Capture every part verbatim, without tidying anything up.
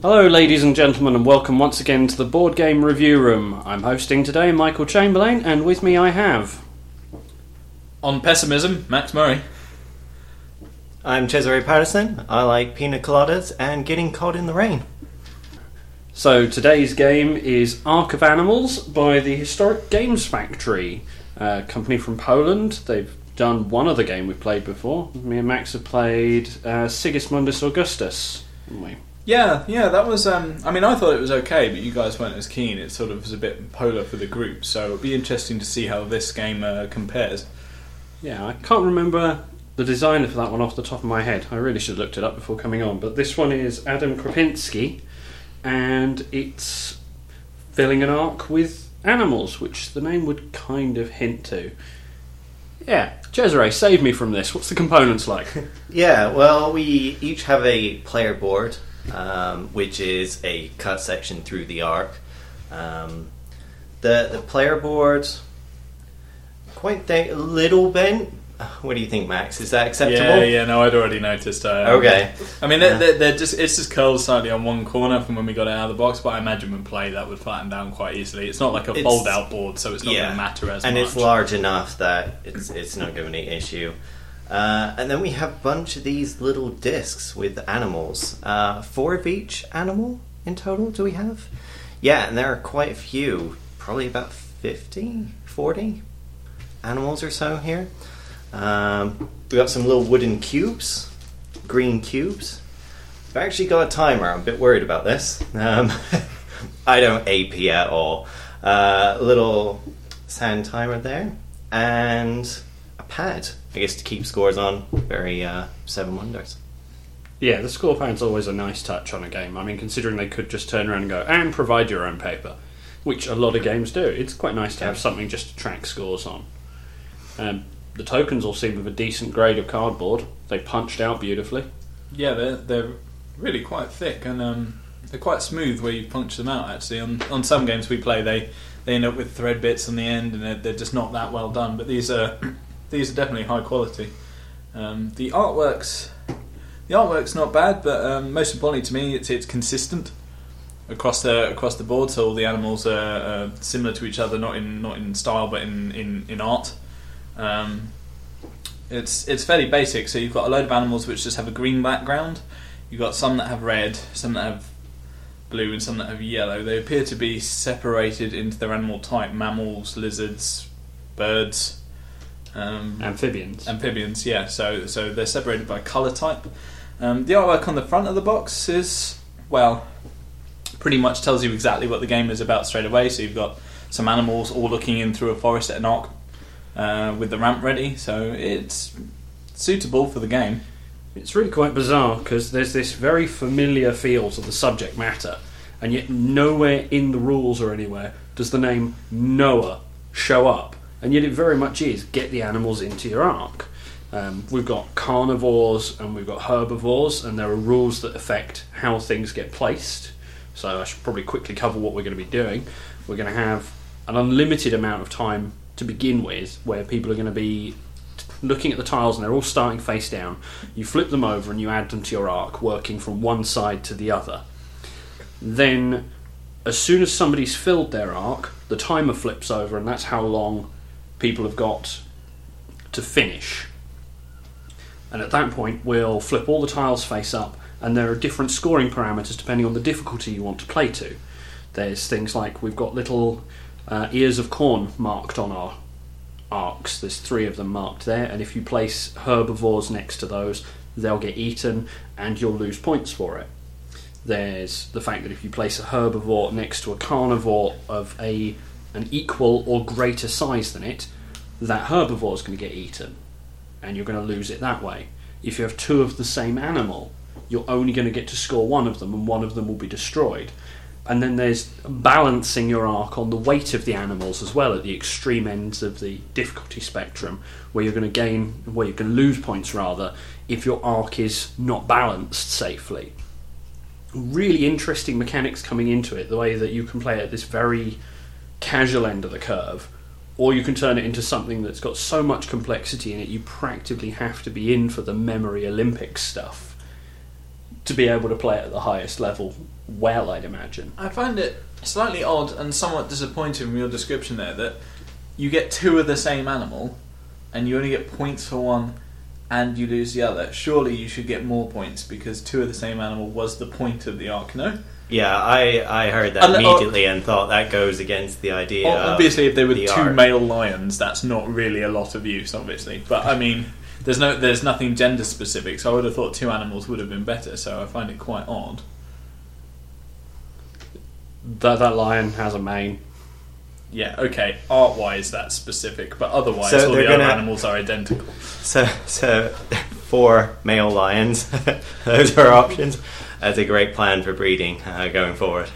Hello ladies and gentlemen, and welcome once again to the Board Game Review Room. I'm hosting today, Michael Chamberlain, and with me I have... On pessimism, Max Murray. I'm Cesare Patterson. I like pina coladas and getting caught in the rain. So today's game is Ark of Animals by the Historic Games Factory, a company from Poland. They've done one other game we've played before. Me and Max have played uh, Sigismundus Augustus, haven't we? Yeah, yeah, that was, um, I mean, I thought it was okay, but you guys weren't as keen. It sort of was a bit polar for the group, so it'll be interesting to see how this game uh, compares. Yeah, I can't remember the designer for that one off the top of my head. I really should have looked it up before coming on, but this one is Adam Kropinski, and it's filling an ark with animals, which the name would kind of hint to. Yeah, Cesare, save me from this. What's the components like? Yeah, well, we each have a player board, Um, which is a cut section through the arc. Um, the the player board's quite th- a little bent. What do you think, Max? Is that acceptable? Yeah, yeah. No, I'd already noticed. Uh, okay. I mean, they're, they're, they're just it's just curled slightly on one corner from when we got it out of the box, but I imagine when play that would flatten down quite easily. It's not like a it's, fold-out board, so it's not yeah, going to matter as and much. And it's large enough that it's it's not going to be an issue. Uh, and then we have a bunch of these little discs with animals. Uh, four of each animal in total, do we have? Yeah, and there are quite a few. Probably about fifty, forty animals or so here. Um, we got some little wooden cubes, green cubes. I've actually got a timer. I'm a bit worried about this. Um, I don't A P at all. Uh, little sand timer there. And a pad, I guess, to keep scores on. Very uh, Seven Wonders. Yeah, the score pad's always a nice touch on a game. I mean, considering they could just turn around and go, and provide your own paper, which a lot of games do. It's quite nice to have something just to track scores on. Um, the tokens all seem of a decent grade of cardboard. They punched out beautifully. Yeah, they're, they're really quite thick, and um, they're quite smooth where you punch them out, actually. On, on some games we play, they, they end up with thread bits on the end, and they're, they're just not that well done. But these are... These are definitely high quality. Um, the artwork's the artwork's not bad, but um, most importantly to me, it's it's consistent across the across the board. So all the animals are, are similar to each other, not in not in style, but in in in art. Um, it's it's fairly basic. So you've got a load of animals which just have a green background. You've got some that have red, some that have blue, and some that have yellow. They appear to be separated into their animal type: mammals, lizards, birds. Um, amphibians amphibians yeah so so they're separated by colour type. Um, the artwork on the front of the box is, well, pretty much tells you exactly what the game is about straight away. So you've got some animals all looking in through a forest at an arc uh, with the ramp ready, so it's suitable for the game. It's really quite bizarre because there's this very familiar feel to the subject matter, and yet nowhere in the rules or anywhere does the name Noah show up. And yet it very much is, get the animals into your ark. Um, we've got carnivores and we've got herbivores, and there are rules that affect how things get placed. So I should probably quickly cover what we're going to be doing. We're going to have an unlimited amount of time to begin with, where people are going to be looking at the tiles and they're all starting face down. You flip them over and you add them to your ark, working from one side to the other. Then, as soon as somebody's filled their ark, the timer flips over, and that's how long people have got to finish. And at that point we'll flip all the tiles face up, and there are different scoring parameters depending on the difficulty you want to play to. There's things like, we've got little uh, ears of corn marked on our arcs. There's three of them marked there, and if you place herbivores next to those, they'll get eaten and you'll lose points for it. There's the fact that if you place a herbivore next to a carnivore of a an equal or greater size than it, that herbivore is going to get eaten and you're going to lose it that way. If you have two of the same animal, you're only going to get to score one of them, and one of them will be destroyed. And then there's balancing your arc on the weight of the animals as well, at the extreme ends of the difficulty spectrum, where you're going to gain where you're going to lose points rather if your arc is not balanced safely. Really interesting mechanics coming into it, the way that you can play at this very casual end of the curve, or you can turn it into something that's got so much complexity in it you practically have to be in for the memory Olympics stuff to be able to play it at the highest level well, I'd imagine. I find it slightly odd and somewhat disappointing from your description there that you get two of the same animal and you only get points for one and you lose the other. Surely you should get more points because two of the same animal was the point of the Ark, no? Yeah, I, I heard that and, immediately uh, and thought that goes against the idea of obviously, if there were the two Ark. Male lions, that's not really a lot of use, obviously. But, I mean, there's no there's nothing gender-specific, so I would have thought two animals would have been better, so I find it quite odd. That, that lion has a mane. Yeah, okay, art-wise that's specific, but otherwise so all the other gonna... animals are identical. So, so four male lions, those are options. That's a great plan for breeding uh, going forward.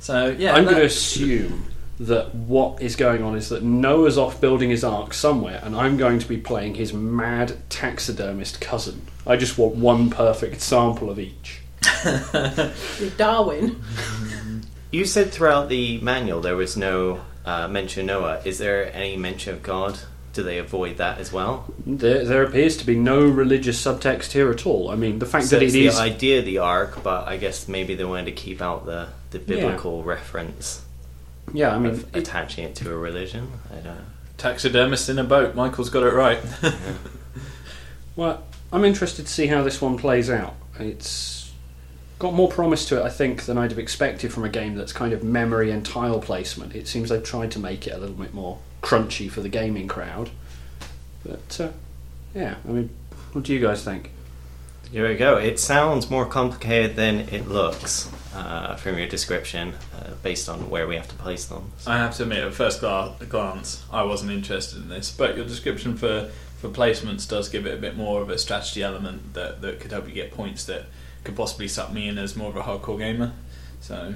So yeah, I'm going to assume that what is going on is that Noah's off building his ark somewhere, and I'm going to be playing his mad taxidermist cousin. I just want one perfect sample of each. Darwin. You said throughout the manual there was no uh, mention of Noah. Is there any mention of God? Do they avoid that as well? There, there appears to be no religious subtext here at all. I mean, the fact so that it the is the idea of the Ark, but I guess maybe they wanted to keep out the, the biblical yeah. reference. Yeah, I mean, of it... attaching it to a religion. I don't know. Taxidermist in a boat. Michael's got it right. Yeah. Well, I'm interested to see how this one plays out. It's got more promise to it, I think, than I'd have expected from a game that's kind of memory and tile placement. It seems they've tried to make it a little bit more crunchy for the gaming crowd. But, uh, yeah, I mean, what do you guys think? Here we go. It sounds more complicated than it looks uh, from your description, uh, based on where we have to place them. So. I have to admit, at first glance, I wasn't interested in this, but your description for, for placements does give it a bit more of a strategy element that, that could help you get points that could possibly suck me in as more of a hardcore gamer. So,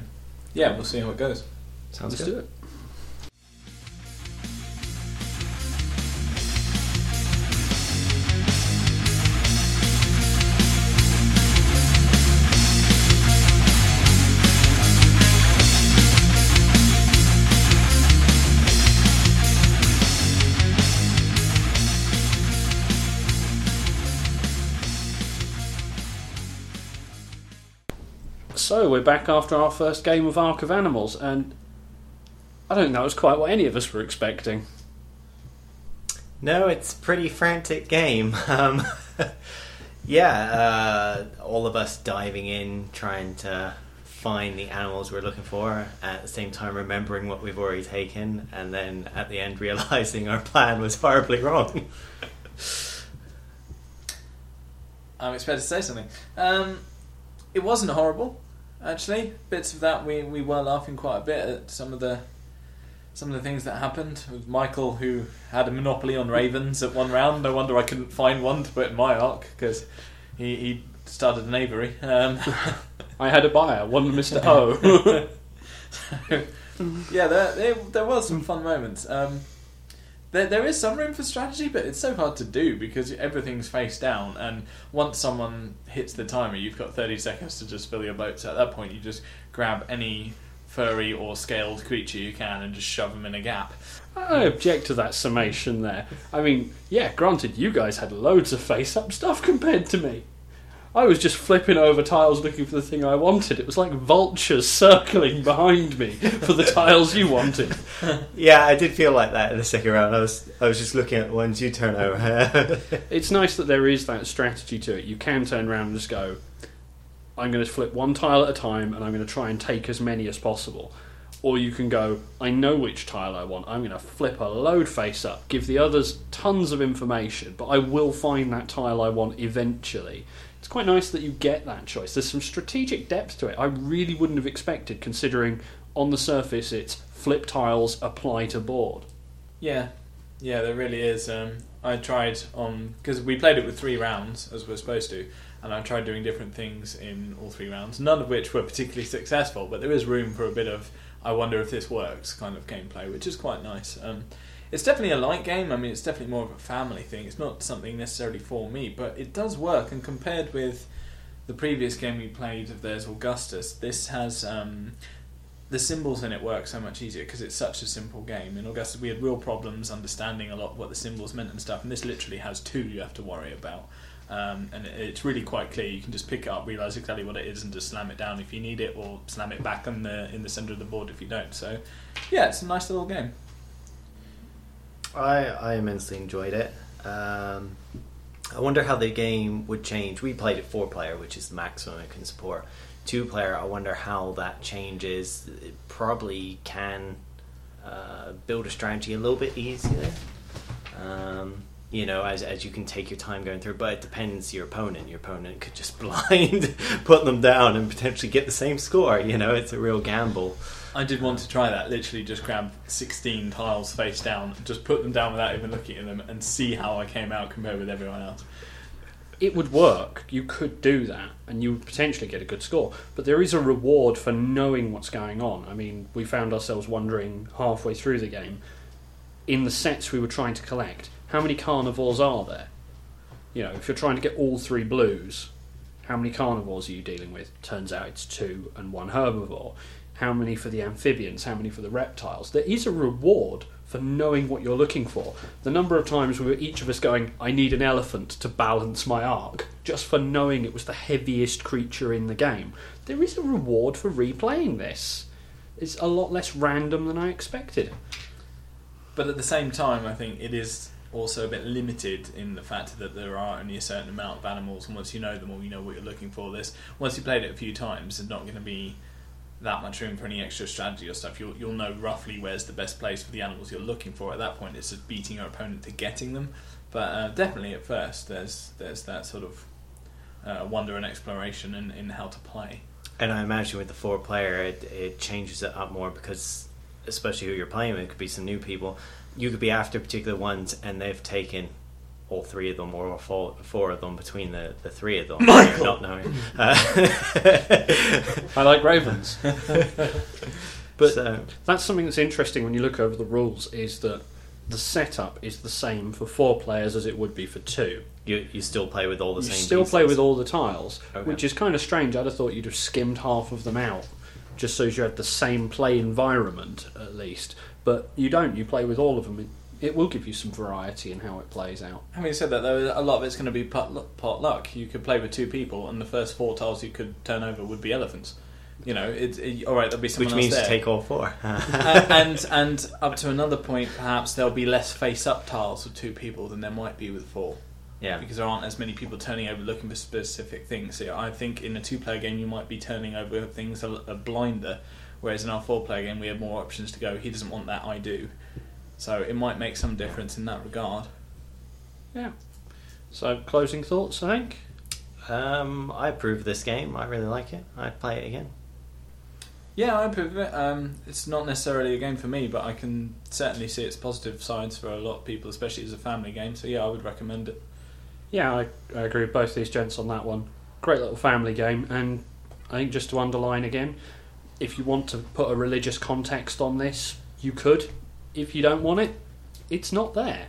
yeah, we'll see how it goes. Sounds Let's good. Let's do it. So we're back after our first game of Ark of Animals, and I don't think that was quite what any of us were expecting. No, it's a pretty frantic game. Um, yeah, uh, all of us diving in, trying to find the animals we're looking for, at the same time remembering what we've already taken, and then at the end realising our plan was horribly wrong. I'm expected to say something. Um, it wasn't horrible. Actually, bits of that we, we were laughing quite a bit at some of the some of the things that happened with Michael, who had a monopoly on ravens at one round. No wonder I couldn't find one to put in my ark because he, he started an aviary. Um, I had a buyer, one Mister O. So, yeah, there, there there was some fun moments. Um, there there is some room for strategy, but it's so hard to do because everything's face down, and once someone hits the timer you've got thirty seconds to just fill your boat, so at that point you just grab any furry or scaled creature you can and just shove them in a gap. I object to that summation there. I mean, yeah, granted, you guys had loads of face-up stuff compared to me. I was just flipping over tiles looking for the thing I wanted. It was like vultures circling behind me for the tiles you wanted. Yeah, I did feel like that in the second round. I was I was just looking at the ones you turn over. It's nice that there is that strategy to it. You can turn around and just go, I'm going to flip one tile at a time and I'm going to try and take as many as possible. Or you can go, I know which tile I want. I'm going to flip a load face up, give the others tons of information, but I will find that tile I want eventually. It's quite nice that you get that choice. There's some strategic depth to it I really wouldn't have expected, considering on the surface it's flip tiles, apply to board. Yeah, yeah, there really is. Um, I tried on... because we played it with three rounds, as we're supposed to, and I tried doing different things in all three rounds, none of which were particularly successful, but there is room for a bit of I wonder if this works kind of gameplay, which is quite nice. Um, It's definitely a light game. I mean, it's definitely more of a family thing. It's not something necessarily for me, but it does work. And compared with the previous game we played of theirs, Augustus, this has um, the symbols in it work so much easier because it's such a simple game. In Augustus, we had real problems understanding a lot what the symbols meant and stuff, and this literally has two you have to worry about. Um, and it's really quite clear. You can just pick it up, realise exactly what it is, and just slam it down if you need it, or slam it back on the in the centre of the board if you don't. So, yeah, it's a nice little game. I I immensely enjoyed it. Um, I wonder how the game would change. We played it four player, which is the maximum it can support. Two player, I wonder how that changes. It probably can uh, build a strategy a little bit easier. Um, You know, as as you can take your time going through, but it depends your opponent. Your opponent could just blind put them down and potentially get the same score. You know, it's a real gamble. I did want to try that. Literally, just grab sixteen tiles face down, just put them down without even looking at them, and see how I came out compared with everyone else. It would work. You could do that, and you would potentially get a good score. But there is a reward for knowing what's going on. I mean, we found ourselves wondering halfway through the game, in the sets we were trying to collect, how many carnivores are there? You know, if you're trying to get all three blues, how many carnivores are you dealing with? Turns out it's two and one herbivore. How many for the amphibians? How many for the reptiles? There is a reward for knowing what you're looking for. The number of times we were each of us going, I need an elephant to balance my arc, just for knowing it was the heaviest creature in the game. There is a reward for replaying this. It's a lot less random than I expected. But at the same time, I think it is also a bit limited in the fact that there are only a certain amount of animals, and once you know them all, you know what you're looking for. This, once you've played it a few times, there's not going to be that much room for any extra strategy or stuff. You'll you'll know roughly where's the best place for the animals you're looking for. At that point, it's just beating your opponent to getting them. But uh, definitely at first, there's there's that sort of uh, wonder and exploration in, in how to play. And I imagine with the four player, it, it changes it up more because, especially who you're playing with, it could be some new people. You could be after particular ones, and they've taken all three of them, or four, four of them between the, the three of them. Michael! Not knowing. Uh, I like ravens. But so, that's something that's interesting when you look over the rules, is that the setup is the same for four players as it would be for two. You you still play with all the you same You still pieces. Play with all the tiles, okay. Which is kind of strange. I'd have thought you'd have skimmed half of them out, just so you had the same play environment, at least. But you don't. You play with all of them. It, it will give you some variety in how it plays out. Having said that, though, a lot of it's going to be pot, pot luck. You could play with two people, and the first four tiles you could turn over would be elephants. You know, it, it, all right, there'll be someone else there. Which means to take all four. uh, and and up to another point, perhaps, there'll be less face-up tiles with two people than there might be with four. Yeah. Because there aren't as many people turning over looking for specific things. So I think in a two-player game, you might be turning over things a, a blinder. Whereas in our four-player game, we have more options to go, he doesn't want that, I do. So it might make some difference in that regard. Yeah. So, closing thoughts, I think? Um, I approve of this game. I really like it. I'd play it again. Yeah, I approve of it. Um, it's not necessarily a game for me, but I can certainly see its positive sides for a lot of people, especially as a family game. So, yeah, I would recommend it. Yeah, I, I agree with both these gents on that one. Great little family game. And I think just to underline again, if you want to put a religious context on this, you could. If you don't want it, it's not there.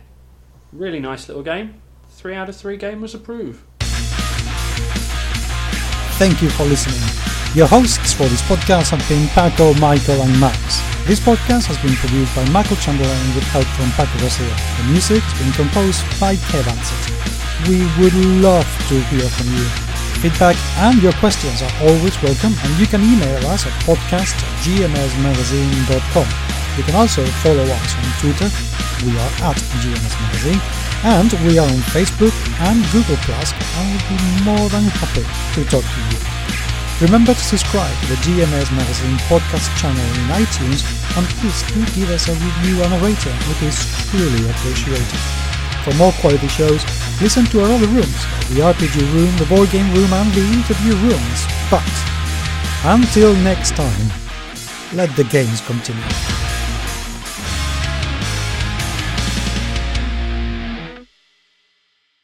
Really nice little game. Three out of three gamers approve. Thank you for listening. Your hosts for this podcast have been Paco, Michael and Max. This podcast has been produced by Michael Chamberlain with help from Paco Garcia. The music has been composed by Kev Ansett. We would love to hear from you. Feedback and your questions are always welcome, and you can email us at podcast at g m s magazine dot com. You can also follow us on Twitter, we are at G M S Magazine, and we are on Facebook and Google Plus, and we'll be more than happy to talk to you. Remember to subscribe to the G M S Magazine podcast channel in iTunes, and please do give us a review and a rating, which is truly appreciated. For more quality shows, listen to our other rooms, the R P G Room, the Board Game Room and the Interview Rooms. But until next time, let the games continue.